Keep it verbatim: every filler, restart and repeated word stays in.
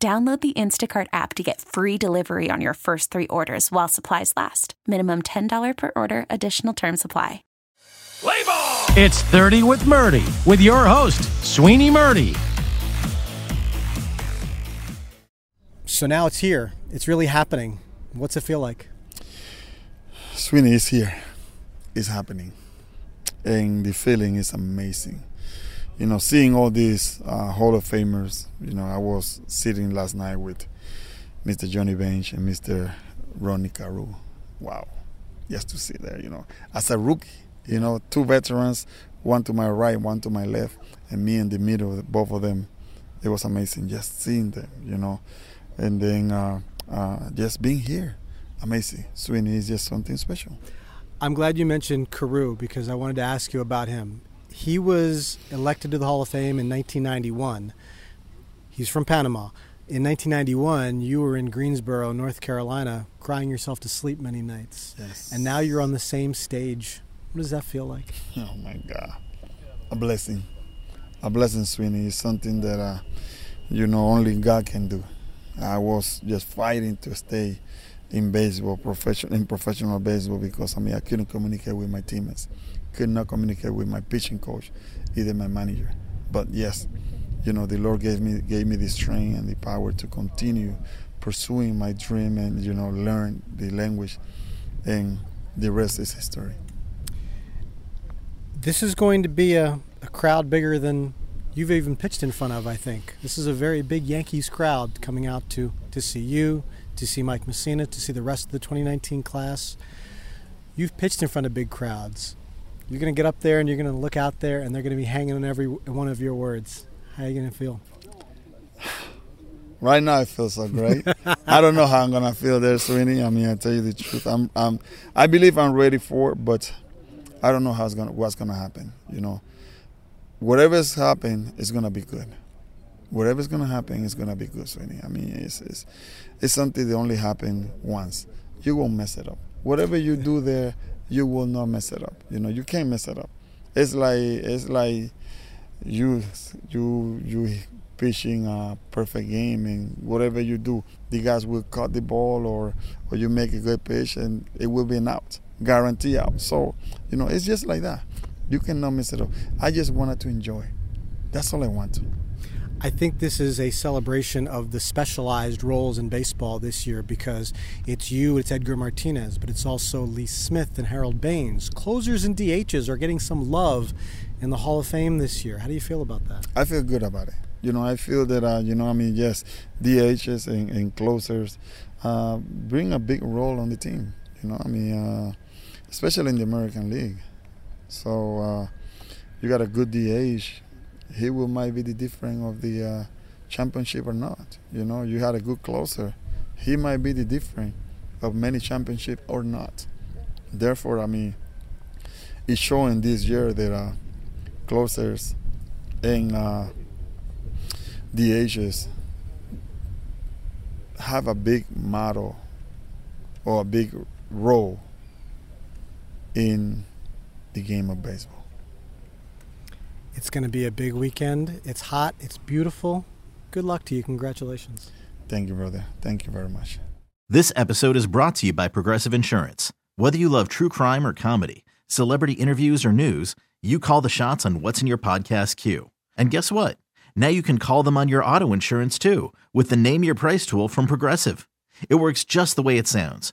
Download the Instacart app to get free delivery on your first three orders while supplies last. Minimum ten dollars per order. Additional terms apply. Play ball! It's thirty with Murdy with your host, Sweeney Murdy. So now it's here. It's really happening. What's it feel like? Sweeney is here. It's happening. And the feeling is amazing. You know, seeing all these uh, Hall of Famers, you know, I was sitting last night with Mister Johnny Bench and Mister Ronnie Carew. Wow, just to sit there, you know. As a rookie, you know, two veterans, one to my right, one to my left, and me in the middle, both of them. It was amazing just seeing them, you know. And then uh, uh, just being here, amazing. Sweeney is just something special. I'm glad you mentioned Carew because I wanted to ask you about him. He was elected to the Hall of Fame in nineteen ninety-one. He's from Panama. In nineteen ninety-one, you were in Greensboro, North Carolina, crying yourself to sleep many nights. Yes. And now you're on the same stage. What does that feel like? Oh, my God. A blessing. A blessing, Sweeney. It's something that, uh, you know, only God can do. I was just fighting to stay in baseball, profession, in professional baseball, because, I mean, I couldn't communicate with my teammates. Could not communicate with my pitching coach, either my manager. But yes, you know, the Lord gave me gave me the strength and the power to continue pursuing my dream and, you know, learn the language, and the rest is history. This is going to be a, a crowd bigger than you've even pitched in front of, I think. This is a very big Yankees crowd coming out to, to see you, to see Mike Mussina, to see the rest of the twenty nineteen class. You've pitched in front of big crowds. You're going to get up there and you're going to look out there and they're going to be hanging on every one of your words. How are you going to feel? Right now it feels so great. I don't know how I'm going to feel there, Sweeney. I mean, I tell you the truth. I'm, I'm, I believe I'm ready for it, but I don't know how it's gonna, what's going to happen. You know, whatever's happened is going to be good. Whatever's going to happen is going to be good, Sweeney. I mean, it's, it's, it's something that only happened once. You won't mess it up. Whatever you do there, you will not mess it up. You know, you can't mess it up. It's like it's like you you you pitching a perfect game, and whatever you do, the guys will cut the ball or or you make a good pitch, and it will be an out, guarantee out. So, you know, it's just like that. You cannot mess it up. I just wanted to enjoy. That's all I want to. I think this is a celebration of the specialized roles in baseball this year because it's you, it's Edgar Martinez, but it's also Lee Smith and Harold Baines. Closers and D H's are getting some love in the Hall of Fame this year. How do you feel about that? I feel good about it. You know, I feel that, uh, you know, I mean, yes, D H's and, and closers uh, bring a big role on the team, you know, I mean, uh, especially in the American League. So uh, you got a good D H. He will might be the difference of the uh, championship or not. You know, you had a good closer. He might be the difference of many championship or not. Therefore, I mean, it's showing this year that uh, closers and uh, D H's have a big model or a big role in the game of baseball. It's going to be a big weekend. It's hot. It's beautiful. Good luck to you. Congratulations. Thank you, brother. Thank you very much. This episode is brought to you by Progressive Insurance. Whether you love true crime or comedy, celebrity interviews or news, you call the shots on what's in your podcast queue. And guess what? Now you can call them on your auto insurance, too, with the Name Your Price tool from Progressive. It works just the way it sounds.